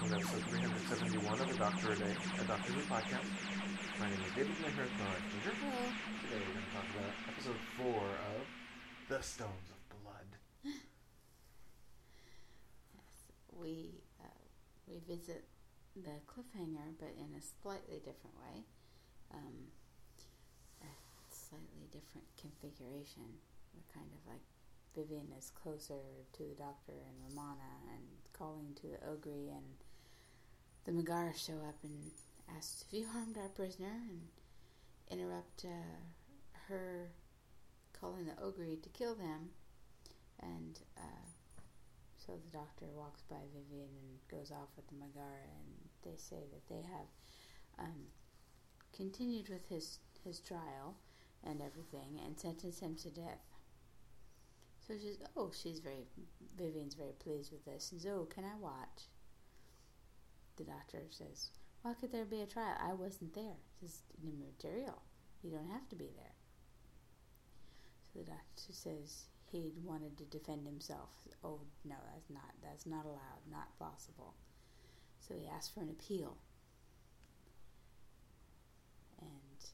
on episode 371 of A Doctor A Day, a Doctor Who Podcast. My name is David and I'm here with my sister. Hello. Today we're going to talk about episode 4 of The Stones of Blood. Yes, we visit the cliffhanger, but in a slightly different way. A slightly different configuration. We're kind of like Vivian is closer to the Doctor and Romana and calling to the Ogre, and the Megara show up and ask if you harmed our prisoner and interrupt her calling the Ogre to kill them. And so the Doctor walks by Vivian and goes off with the Megara, and they say that they have continued with his trial and everything and sentenced him to death. So Vivian's very pleased with this. And says, "Oh, can I watch?" The Doctor says, "Why could there be a trial? I wasn't there. It's new material. You don't have to be there." So the Doctor says he wanted to defend himself. "Oh, no, that's not allowed, not possible." So he asked for an appeal. And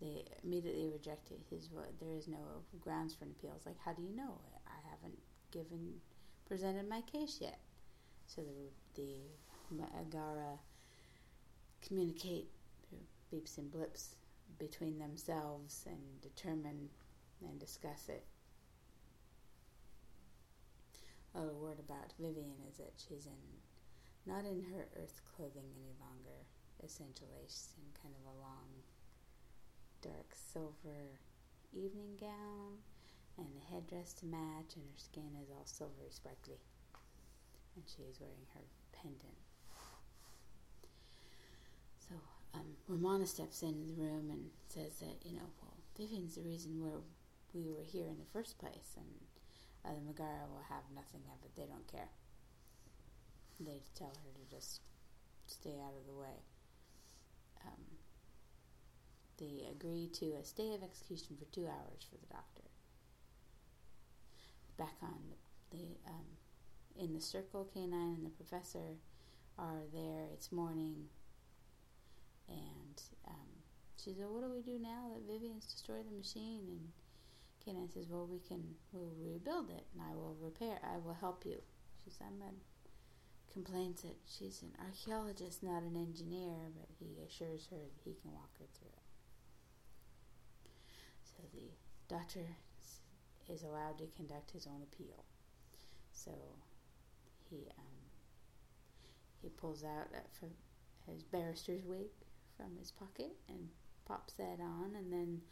they immediately rejected his word. There is no grounds for an appeal. It's like, how do you know? I haven't presented my case yet. So the Megara communicate through beeps and blips between themselves and determine and discuss it. Oh, a word about Vivian is that she's not in her earth clothing any longer. Essentially, she's in kind of a long, dark silver evening gown and a headdress to match, and her skin is all silvery sparkly, and she is wearing her pendant. So Romana steps into the room and says that, Vivian's the reason we were here in the first place, and the Megara will have nothing of it. They don't care. They tell her to just stay out of the way. They agree to a stay of execution for 2 hours for the Doctor. Back on in the circle, K9 and the Professor are there. It's morning, and she says, "What do we do now that Vivian's destroyed the machine?" And K9 says, "Well, we'll rebuild it, and I will help you." She says, complains that she's an archaeologist, not an engineer, but he assures her that he can walk her through it. So the Doctor is allowed to conduct his own appeal. So he pulls out from his barrister's wig from his pocket and pops that on, and then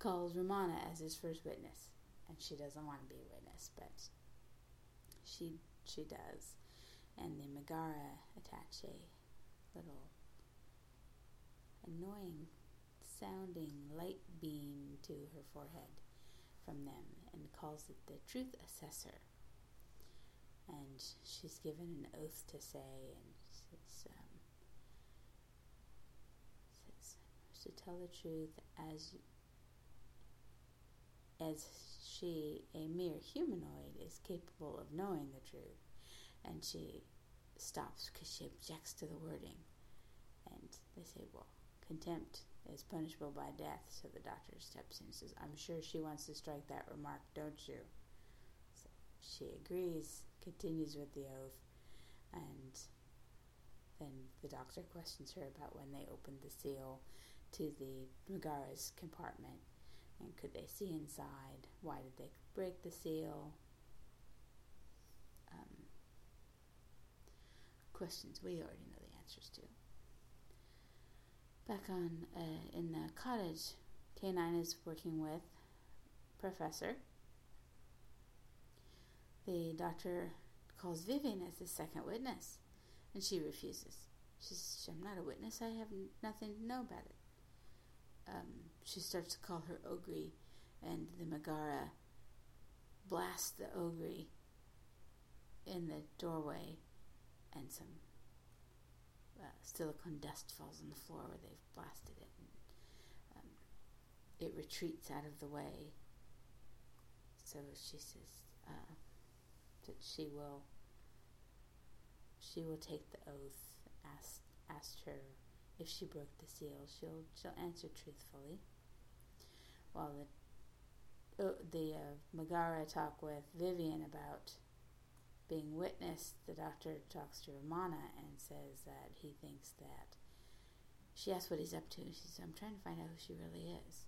calls Romana as his first witness. And she doesn't want to be a witness, but she does. And the Megara attach a little annoying sounding light beam to her forehead from them and calls it the Truth Assessor. And she's given an oath to say, and says to tell the truth as she, a mere humanoid, is capable of knowing the truth. And she stops because she objects to the wording. And they say, well, contempt is punishable by death. So the Doctor steps in and says, "I'm sure she wants to strike that remark, don't you?" So she agrees, continues with the oath, and then the Doctor questions her about when they opened the seal to the Megara's compartment. And could they see inside? Why did they break the seal? Questions we already know the answers to. Back on in the cottage, K9 is working with Professor. The Doctor calls Vivian as the second witness, and she refuses. She says, "I'm not a witness. I have nothing to know about it." She starts to call her Ogre, and the Megara blasts the Ogre in the doorway, and some silicone dust falls on the floor where they've blasted it. And, it retreats out of the way. So she says that she will She will take the oath. Asked her if she broke the seal, she'll answer truthfully. While the Megara talk with Vivian about being witnessed, the Doctor talks to Romana and says that he thinks that she asks what he's up to. She says, "I'm trying to find out who she really is,"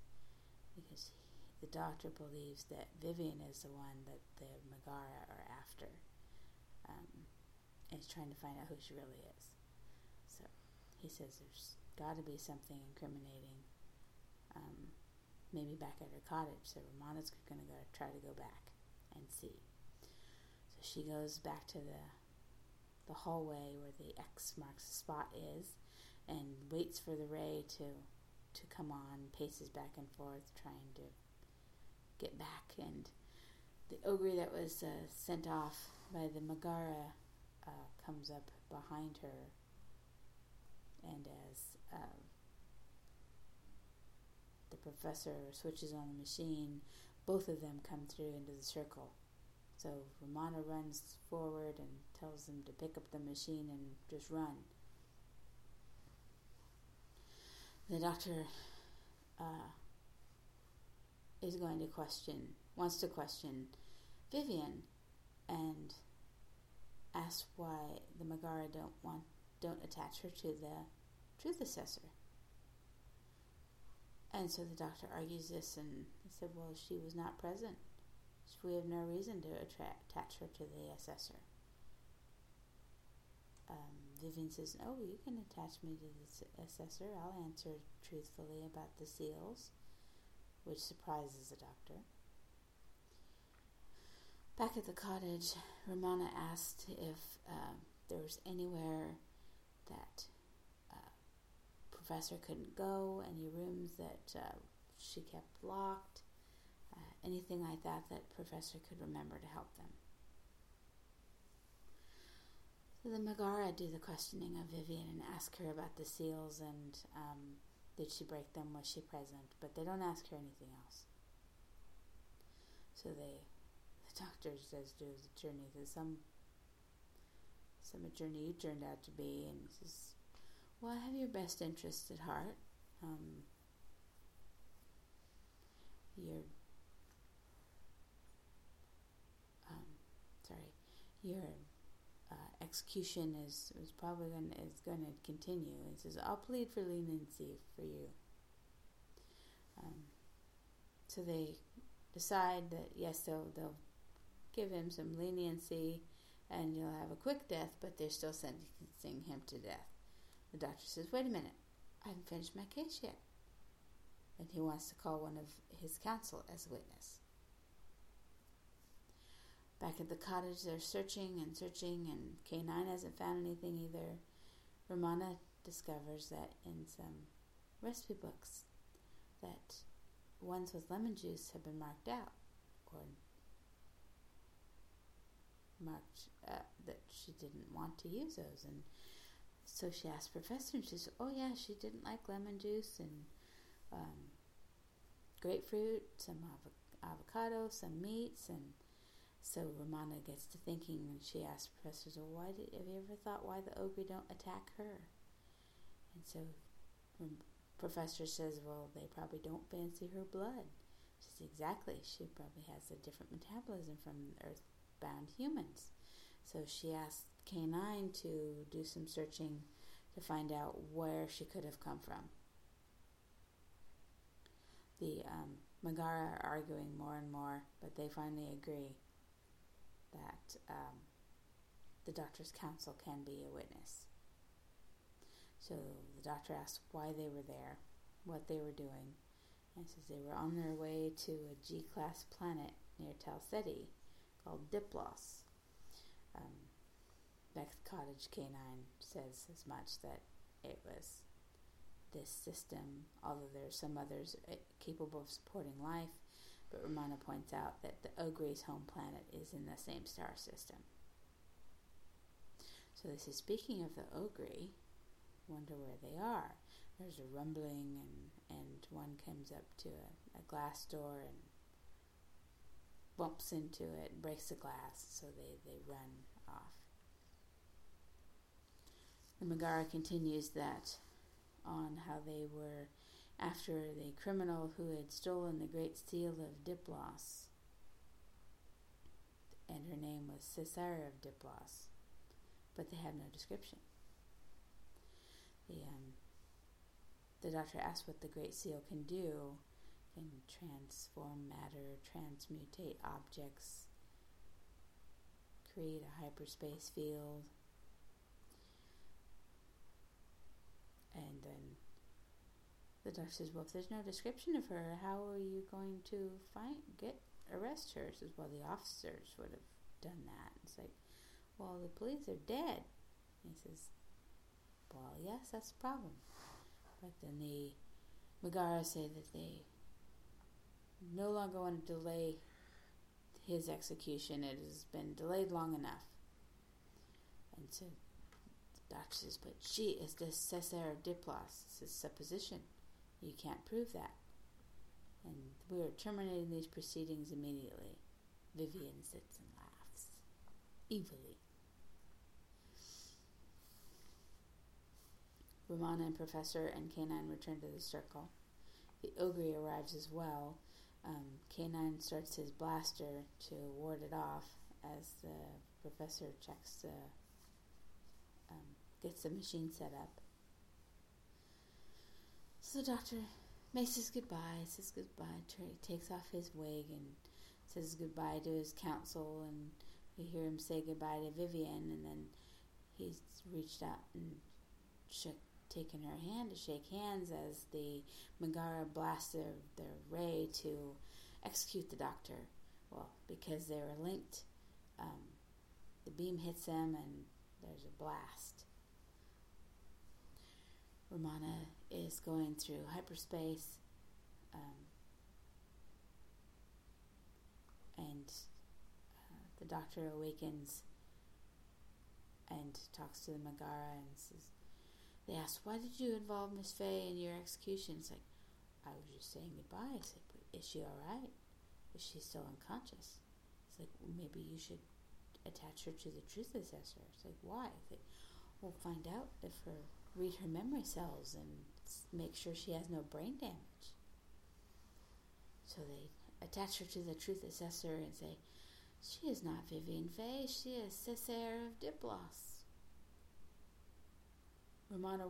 because the Doctor believes that Vivian is the one that the Megara are after, and is trying to find out who she really is. So he says there's got to be something incriminating, maybe back at her cottage. So Romana's going to try to go back and see. So she goes back to the hallway where the X marks the spot is, and waits for the ray to come on, paces back and forth, trying to get back. And the ogre that was sent off by the Megara comes up behind her, and as the professor switches on the machine, both of them come through into the circle. So Romana runs forward and tells them to pick up the machine and just run. The Doctor wants to question Vivian, and asks why the Megara don't attach her to the truth assessor. And so the Doctor argues this, and he said, well, she was not present, so we have no reason to attach her to the assessor. Vivian says, no, you can attach me to the assessor. I'll answer truthfully about the seals, which surprises the Doctor. Back at the cottage, Romana asked if there was anywhere that Professor couldn't go, any rooms that she kept locked, anything like that Professor could remember to help them. So the Megara do the questioning of Vivian and ask her about the seals and did she break them, was she present, but they don't ask her anything else. So the Doctor says there was a journey to some journey you turned out to be, and he says, well, I have your best interests at heart. Your execution is probably going to continue. He says, I'll plead for leniency for you. So they decide that yes, they'll give him some leniency, and you'll have a quick death, but they're still sentencing him to death. The Doctor says, wait a minute, I haven't finished my case yet. And he wants to call one of his counsel as a witness. Back at the cottage, they're searching, and K9 hasn't found anything either. Romana discovers that in some recipe books that ones with lemon juice have been marked out, or that she didn't want to use those. And so she asked Professor, and she said, oh yeah, she didn't like lemon juice and grapefruit, some avocado, some meats. And so Romana gets to thinking, and she asked Professor, well, have you ever thought why the ogre don't attack her? And so Professor says, well, they probably don't fancy her blood. She says, exactly, she probably has a different metabolism from Earth bound humans. So she asked K9 to do some searching to find out where she could have come from. The Megara are arguing more and more, but they finally agree that the Doctor's counsel can be a witness. So the Doctor asked why they were there, what they were doing, and says they were on their way to a G-class planet near Tau Ceti, called Diplos. Back at the cottage, K9 says as much, that it was this system, although there are some others capable of supporting life, but Romana points out that the ogre's home planet is in the same star system. So this is speaking of the ogre. Wonder where they are. There's a rumbling, and one comes up to a glass door and bumps into it, breaks the glass, so they run off. The Megara continues that on how they were after the criminal who had stolen the great seal of Diplos, and her name was Cessair of Diplos, but they had no description. The Doctor asks what the great seal can do, can transform matter, transmutate objects, create a hyperspace field, and then the Doctor says, well, if there's no description of her, how are you going to arrest her? Says, well, the officers would have done that. It's like, well, the police are dead. And he says, well, yes, that's the problem. But then the Megara say that they no longer want to delay his execution. It has been delayed long enough. And so the Doctor says, but she is the Cessair of Diplos. It's a supposition. You can't prove that. And we are terminating these proceedings immediately. Vivian sits and laughs. Evilly. Romana and Professor and K-9 return to the circle. The Ogre arrives as well. K-9 starts his blaster to ward it off as the Professor checks gets the machine set up. So the Doctor says goodbye, takes off his wig and says goodbye to his council, and we hear him say goodbye to Vivian, and then he's reached out and taken her hand to shake hands as the Megara blasted their ray to execute the Doctor. Well, because they were linked, the beam hits them and there's a blast. Romana is going through hyperspace, and the Doctor awakens and talks to the Megara and says, they ask, why did you involve Miss Faye in your execution? It's like, I was just saying goodbye. It's like, is she all right? Is she still unconscious? It's like, well, maybe you should attach her to the truth assessor. It's like, why? It's like, we'll find out if her... read her memory cells and make sure she has no brain damage. So they attach her to the truth assessor and say, she is not Vivian Faye, she is Cessair of Diplos. Romana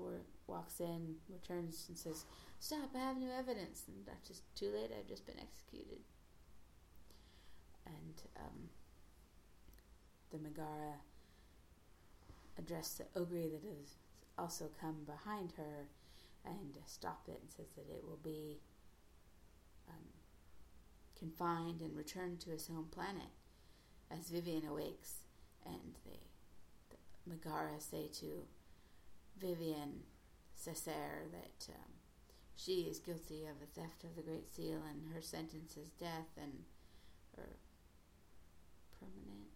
walks in, returns and says, stop, I have new evidence. And that's just too late, I've just been executed. And the Megara addressed the Ogre that is also come behind her and stop it, and says that it will be confined and returned to his home planet as Vivian awakes. And the Megara say to Vivian Cessair that she is guilty of the theft of the Great Seal and her sentence is death or permanent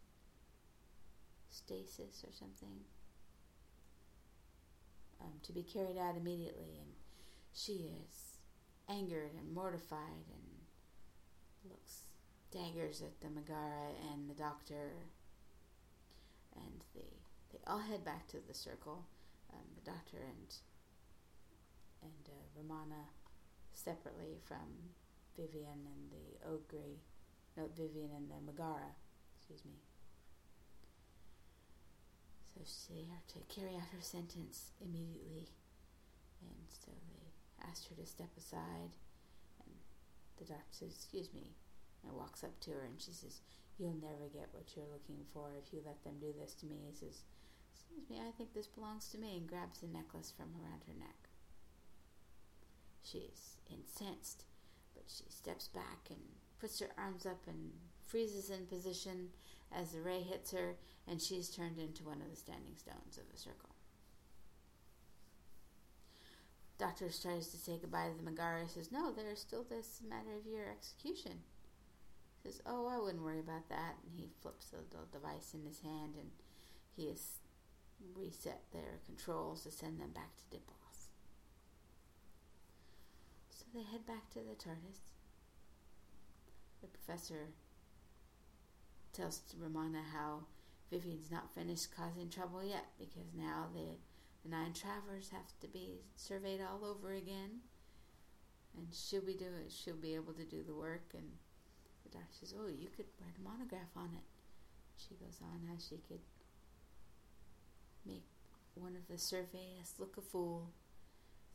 stasis or something. To be carried out immediately, and she is angered and mortified and looks daggers at the Megara and the Doctor, and they all head back to the circle. The Doctor and Romana separately from Vivian and the Ogre, Vivian and the Megara, excuse me. So they are to carry out her sentence immediately. And so they asked her to step aside. And the Doctor says, excuse me. And walks up to her and she says, you'll never get what you're looking for if you let them do this to me. He says, excuse me, I think this belongs to me. And grabs the necklace from around her neck. She's incensed. But she steps back and puts her arms up and freezes in position as the ray hits her, and she's turned into one of the standing stones of the circle. Doctor tries to say goodbye to the Megara. He says, no, there's still this matter of your execution. He says, oh, I wouldn't worry about that. And he flips the little device in his hand, and he has reset their controls to send them back to Diplos. So they head back to the TARDIS. The Professor tells Romana how Vivian's not finished causing trouble yet, because now the The 9 travelers have to be surveyed all over again. And she'll be doing it. She'll be able to do the work. And the doctor says, "Oh, you could write a monograph on it." She goes on how she could make one of the surveyors look a fool.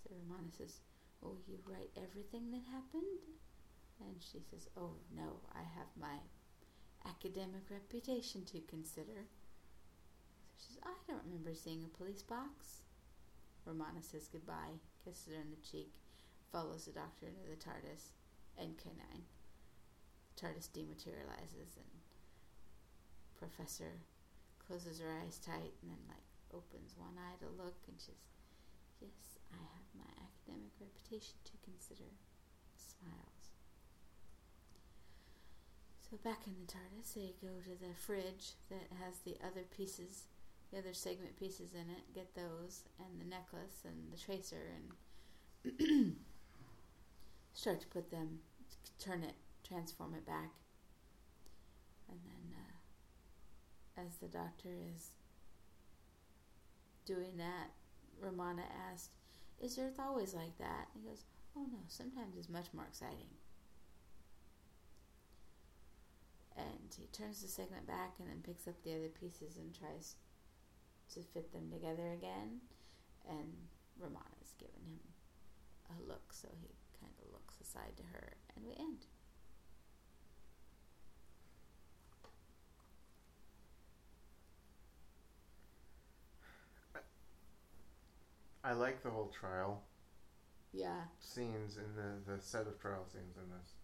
So Romana says, "Oh, you write everything that happened?" And she says, "Oh, no, I have my academic reputation to consider." So she says, "I don't remember seeing a police box." Romana says goodbye, kisses her on the cheek, follows the doctor into the TARDIS and K9. The TARDIS dematerializes and Professor closes her eyes tight and then opens one eye to look and says, "Yes, I have my academic reputation to consider." Smiles. So back in the TARDIS, they go to the fridge that has the other pieces, the other segment pieces in it, get those, and the necklace and the tracer, and start to put them, turn it, transform it back. And then as the doctor is doing that, Romana asked, "Is Earth always like that?" And he goes, "Oh no, sometimes it's much more exciting." And he turns the segment back and then picks up the other pieces and tries to fit them together again. And Romana's giving him a look, so he kind of looks aside to her, and we end. I like the whole trial scenes in the set of trial scenes in this.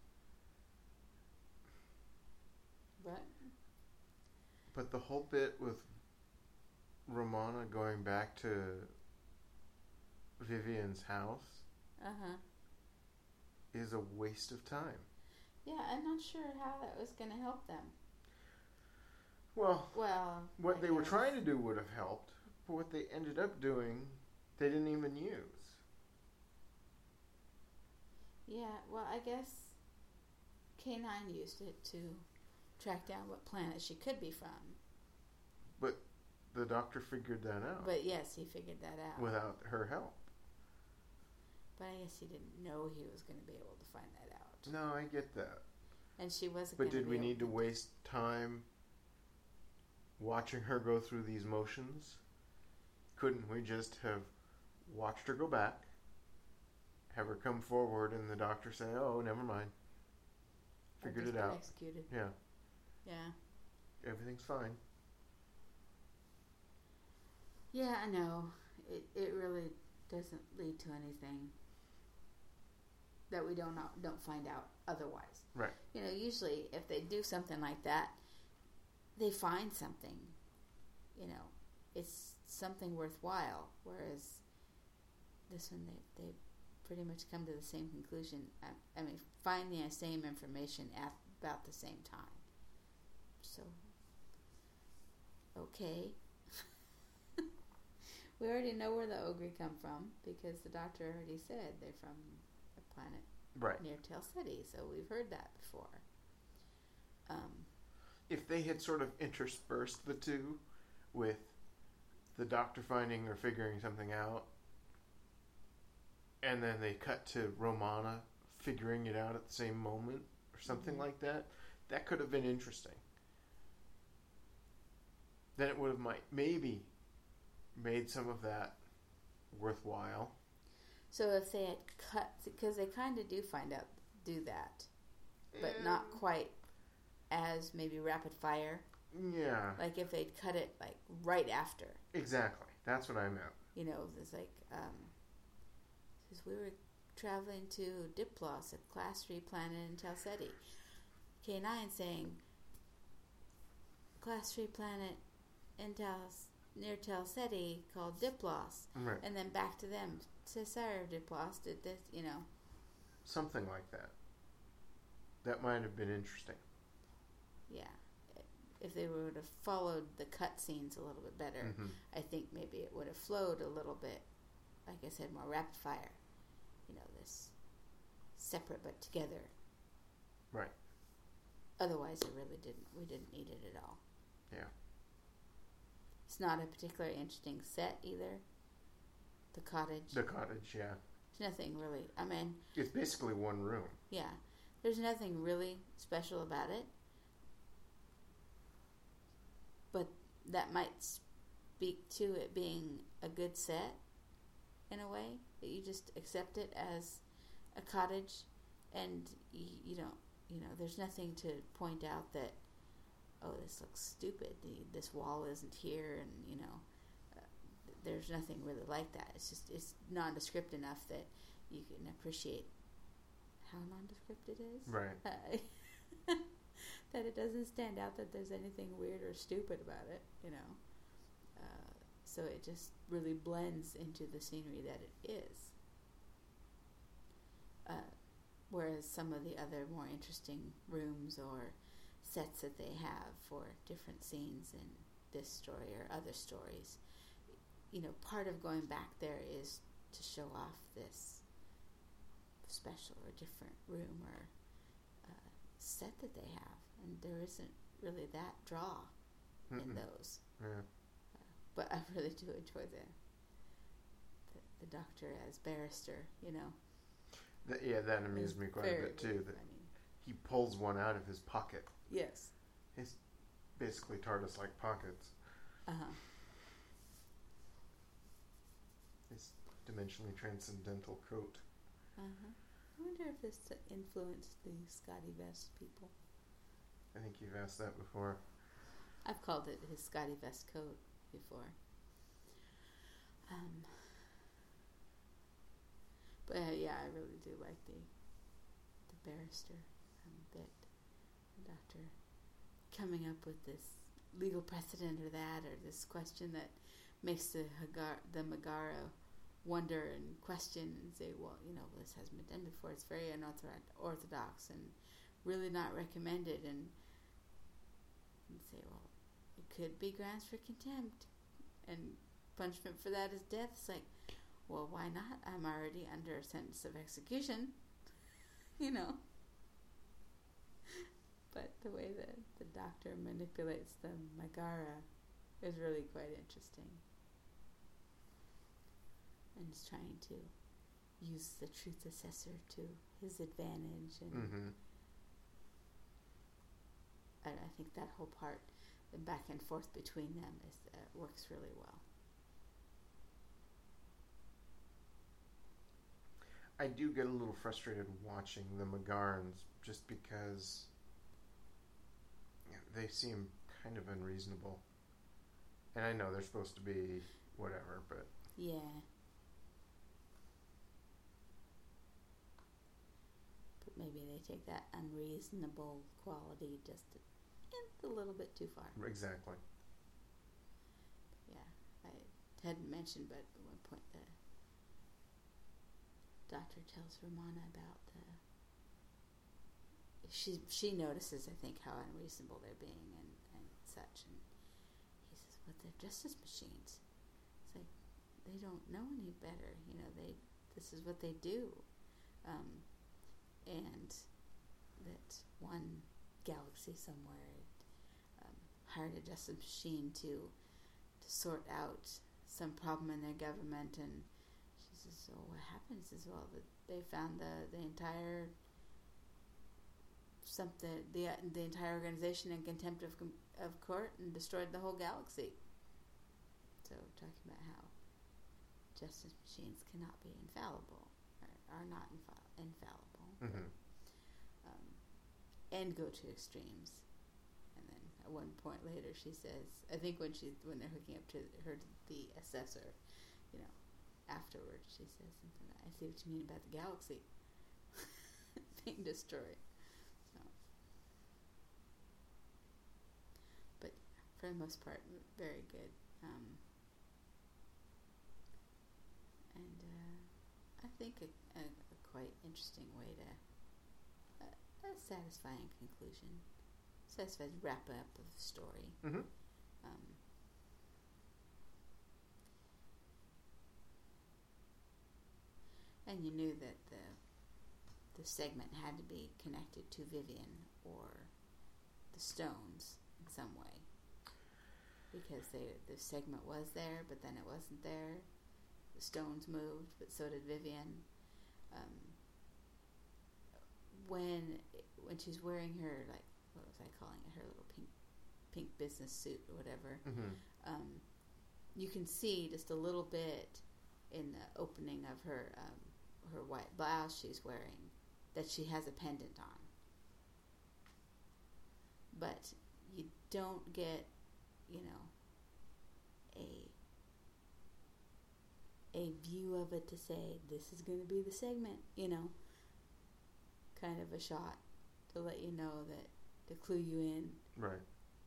But the whole bit with Romana going back to Vivian's house is a waste of time. Yeah, I'm not sure how that was going to help them. Well, what they were trying to do would have helped, but what they ended up doing, they didn't even use. Yeah, well, I guess K9 used it to track down what planet she could be from. But the doctor figured that out. But yes, he figured that out. Without her help. But I guess he didn't know he was going to be able to find that out. No, I get that. And she wasn't going to be able to. But did we need to waste time watching her go through these motions? Couldn't we just have watched her go back, have her come forward, and the doctor say, "Oh, never mind. Figured it out. Executed." Yeah. Everything's fine. Yeah, I know. It really doesn't lead to anything that we don't find out otherwise. Right. You know, usually if they do something like that, they find something. You know, it's something worthwhile. Whereas this one, they pretty much come to the same conclusion. I mean, find the same information at about the same time. So, okay. We already know where the Ogre come from because the doctor already said they're from a planet near Tau Ceti. So we've heard that before. If they had sort of interspersed the two with the doctor finding or figuring something out, and then they cut to Romana figuring it out at the same moment or something like that, that could have been interesting. Then it would have maybe made some of that worthwhile. So if they had cut, because they kind of do that, but not quite as maybe rapid fire. Yeah. Like if they'd cut it right after. Exactly. That's what I meant. You know, it's because we were traveling to Diplos, a class 3 planet in Tau Ceti. K9 saying, class 3 planet in near Tau Ceti called Diplos. Right. And then back to them, Cessair of Diplos did this, you know. Something like that. That might have been interesting. Yeah. If they would have followed the cut scenes a little bit better, I think maybe it would have flowed a little bit, like I said, more rapid fire. You know, this separate but together. Right. Otherwise, it really we didn't need it at all. Yeah. It's not a particularly interesting set either. The cottage. The cottage, yeah. There's nothing really. I mean, it's basically one room. Yeah. There's nothing really special about it. But that might speak to it being a good set in a way, that you just accept it as a cottage and you don't, there's nothing to point out that, oh, this looks stupid. This wall isn't here, and, there's nothing really like that. It's just, it's nondescript enough that you can appreciate how nondescript it is. Right. That it doesn't stand out that there's anything weird or stupid about it, so it just really blends into the scenery that it is. Whereas some of the other more interesting rooms or sets that they have for different scenes in this story or other stories, part of going back there is to show off this special or different room or set that they have, and there isn't really that draw in those. Yeah. But I really do enjoy the Doctor as barrister, That amused me quite a bit too. That he pulls one out of his pocket. Yes. It's basically TARDIS-like pockets. His dimensionally transcendental coat. I wonder if this influenced the Scotty Vest people. I think you've asked that before. I've called it his Scotty Vest coat before. But I really do like the barrister bit. The Doctor coming up with this legal precedent or that, or this question that makes the Megara wonder and question and say, well, this hasn't been done before. It's very unorthodox and really not recommended. And say, well, it could be grounds for contempt, and punishment for that is death. It's like, well, why not? I'm already under a sentence of execution, But the way that the Doctor manipulates the Megara is really quite interesting. And he's trying to use the truth assessor to his advantage. And I think that whole part, the back and forth between them, works really well. I do get a little frustrated watching the Megarans just because they seem kind of unreasonable. And I know they're supposed to be whatever, but... Yeah. Maybe they take that unreasonable quality just a little bit too far. Exactly. Yeah, I hadn't mentioned, but at one point the Doctor tells Romana about she notices, I think, how unreasonable they're being and such, and he says, "But they're justice machines. It's like they don't know any better. This is what they do." And that one galaxy somewhere hired a justice machine to sort out some problem in their government, and she says, so what happens is, well, that they found the entire organization in contempt of court and destroyed the whole galaxy. So talking about how justice machines cannot be infallible, or are not infallible. And go to extremes, and then at one point later she says, I think when they're hooking up to the assessor, afterwards she says something like, "I see what you mean about the galaxy being destroyed." So, but for the most part, very good. I think a quite interesting way to a satisfying conclusion. Satisfied wrap up of the story. And you knew that the segment had to be connected to Vivian or the Stones in some way, because the segment was there, but then it wasn't there, the Stones moved, but so did Vivian. When she's wearing her, like, what was I calling it? Her little pink business suit or whatever. Mm-hmm. You can see just a little bit in the opening of her her white blouse she's wearing that she has a pendant on. But you don't get, you know, a view of it to say, this is going to be the segment, you know. Kind of a shot to let you know that, to clue you in. Right.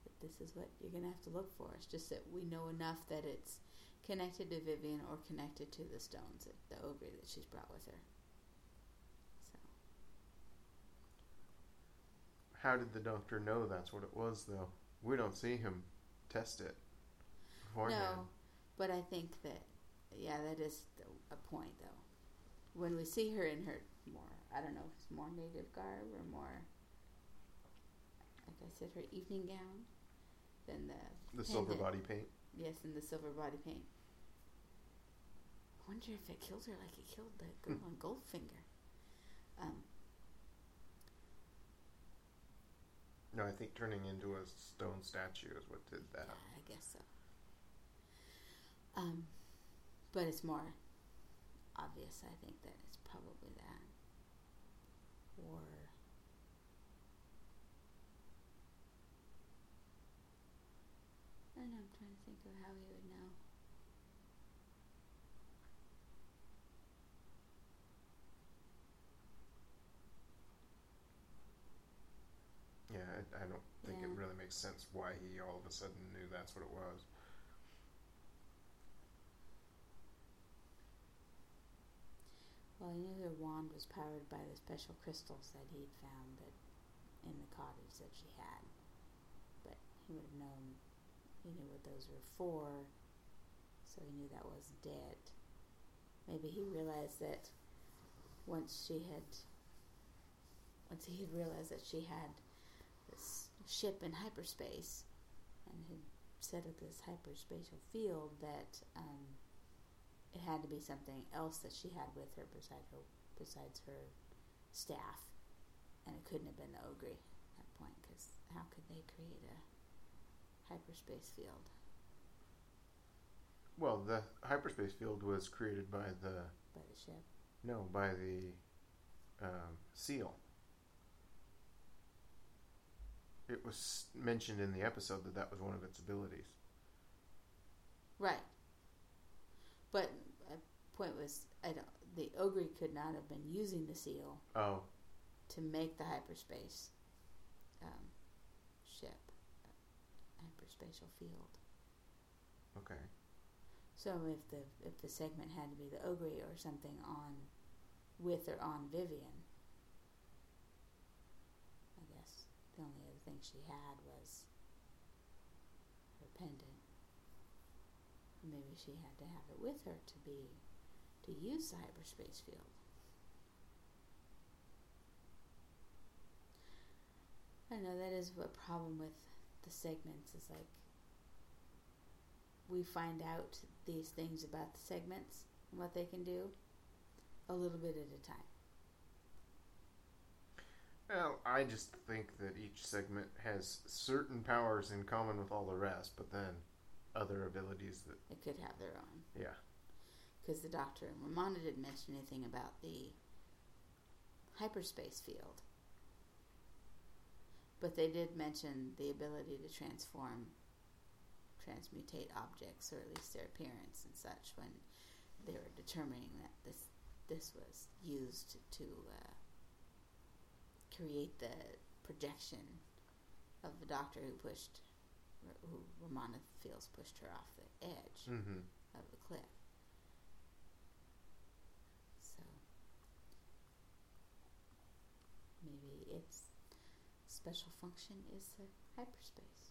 That this is what you're going to have to look for. It's just that we know enough that it's connected to Vivian or connected to the Stones, the Ogre that she's brought with her. So. How did the Doctor know that's what it was, though? We don't see him test it beforehand. No, but I think that, yeah, that is a point, though. When we see her in her more, I don't know if it's more native garb or more, like I said, her evening gown, than the silver body paint. Yes, and the silver body paint. I wonder if it killed her like it killed the girl on Goldfinger. No, I think turning into a stone statue is what did that. Yeah, I guess so. But it's more obvious, I think, that it's probably that. Or I don't know, I'm trying to think of how he would know. Yeah, I don't think it really makes sense why he all of a sudden knew that's what it was. Well, he knew her wand was powered by the special crystals that he'd found that in the cottage that she had. But he would have known, he knew what those were for, so he knew that was dead. Maybe he realized that once he had realized that she had this ship in hyperspace and had set up this hyperspatial field that, it had to be something else that she had with her besides her staff. And it couldn't have been the Ogre at that point, because how could they create a hyperspace field? Well, the hyperspace field was created by the... By the ship? No, by the seal. It was mentioned in the episode that was one of its abilities. Right. But my point was, the Ogre could not have been using the seal to make the hyperspace ship, hyperspatial field. Okay. So if the segment had to be the Ogre or something on, with or on Vivian, I guess the only other thing she had was her pendant. Maybe she had to have it with her to use the hyperspace field. I know that is a problem with the segments. Is like we find out these things about the segments and what they can do a little bit at a time. Well, I just think that each segment has certain powers in common with all the rest, but then other abilities that... It could have their own. Yeah. Because the Doctor and Romana didn't mention anything about the hyperspace field. But they did mention the ability to transmutate objects, or at least their appearance and such, when they were determining that this was used to create the projection of the Doctor who Romana feels pushed her off the edge of the cliff. So maybe its special function is hyperspace.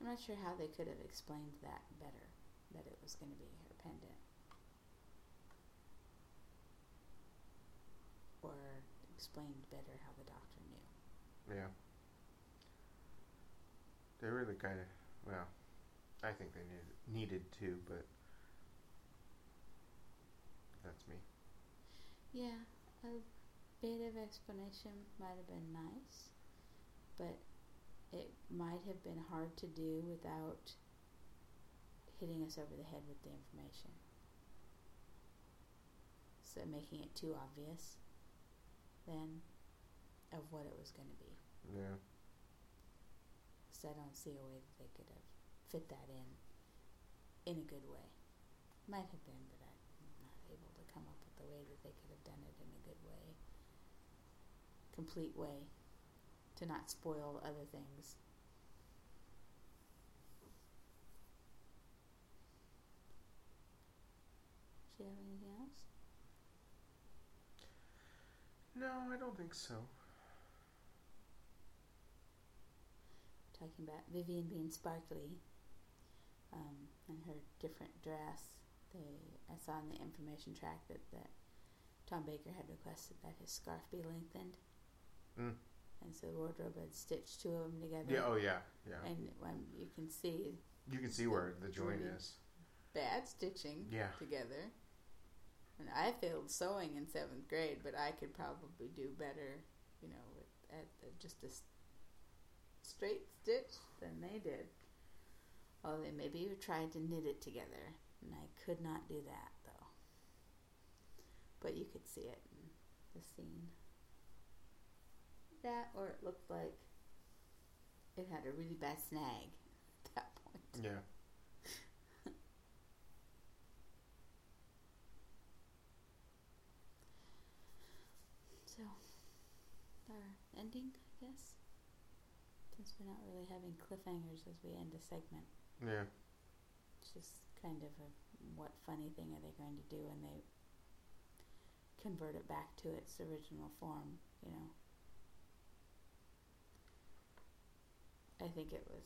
I'm not sure how they could have explained that better, that it was going to be her pendant. Or explained better how the Doctor knew. Yeah. They really kind of, well, I think they needed to, but that's me. Yeah, a bit of explanation might have been nice, but it might have been hard to do without hitting us over the head with the information. So making it too obvious, then, of what it was going to be. Yeah. So I don't see a way that they could have fit that in a good way. Might have been, but I'm not able to come up with a way that they could have done it in a good way. Complete way. To not spoil other things. Do you have anything else? No, I don't think so. Talking about Vivian being sparkly and her different dress. I saw in the information track that Tom Baker had requested that his scarf be lengthened. Mm. And so the wardrobe had stitched two of them together. Yeah, oh yeah, yeah. And you can see where the joint is. Bad stitching together. And I failed sewing in 7th grade, but I could probably do better, you know, at just a straight stitch than they did. Although they maybe even tried to knit it together, and I could not do that though. But you could see it in the scene. That, or it looked like it had a really bad snag at that point. Yeah. So, our ending, I guess. Since we're not really having cliffhangers as we end a segment. Yeah. It's just kind of what funny thing are they going to do when they convert it back to its original form, you know. I think it was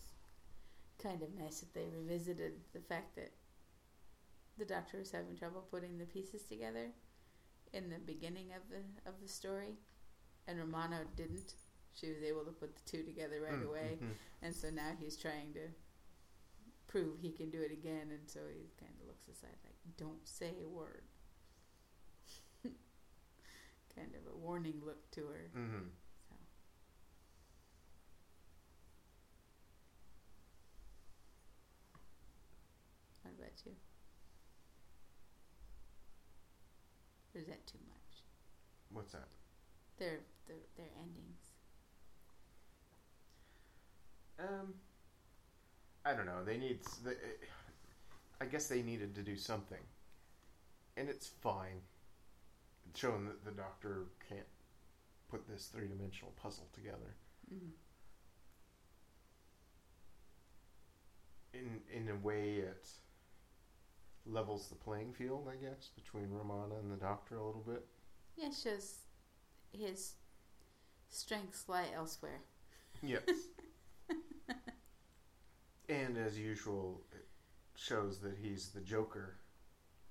kind of nice that they revisited the fact that the Doctor was having trouble putting the pieces together in the beginning of the story, and Romano didn't. She was able to put the two together right away, and so now he's trying to prove he can do it again, and so he kind of looks aside like, don't say a word. Kind of a warning look to her. Mm-hmm. What about you? Or is that too much? What's that? Their endings. I don't know. I guess they needed to do something, and it's fine. It's showing that the Doctor can't put this 3-dimensional puzzle together. Mm-hmm. In a way, it levels the playing field, I guess, between Romana and the Doctor a little bit. Yeah, it shows his strengths lie elsewhere. Yes. And as usual, it shows that he's the Joker.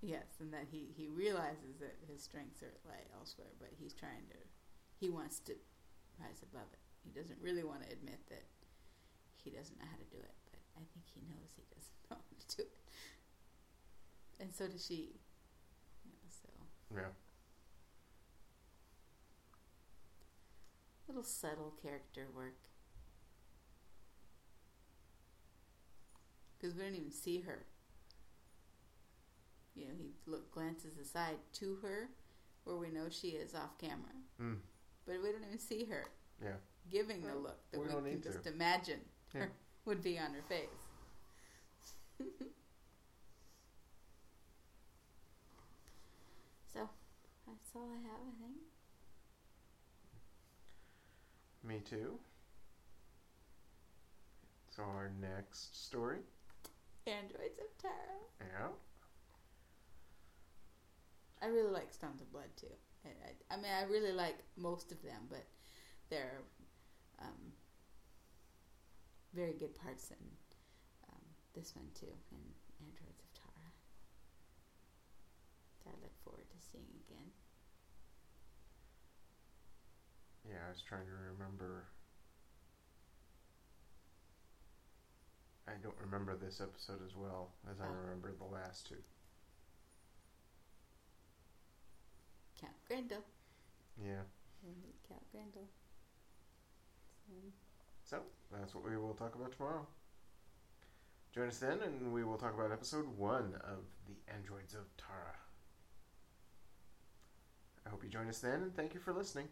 Yes, and that he realizes that his strengths lie elsewhere, but he wants to rise above it. He doesn't really want to admit that he doesn't know how to do it, but I think he knows he doesn't know how to do it. And so does she. You know, so. Yeah. Little subtle character work. Because we don't even see her. You know, he glances aside to her, where we know she is off camera. Mm. But we don't even see her. Yeah. Giving the look that we can just imagine her would be on her face. So, that's all I have, I think. Me too. So our next story. Androids of Tara. Yeah. I really like Stones of Blood too. I mean, I really like most of them, but there are very good parts in this one too, in Androids of Tara. I look forward to seeing again. Yeah, I was trying to remember don't remember this episode as well as I remembered the last two. Count Grendel. Yeah. Count Grendel. So, that's what we will talk about tomorrow. Join us then, and we will talk about episode 1 of The Androids of Tara. I hope you join us then, and thank you for listening.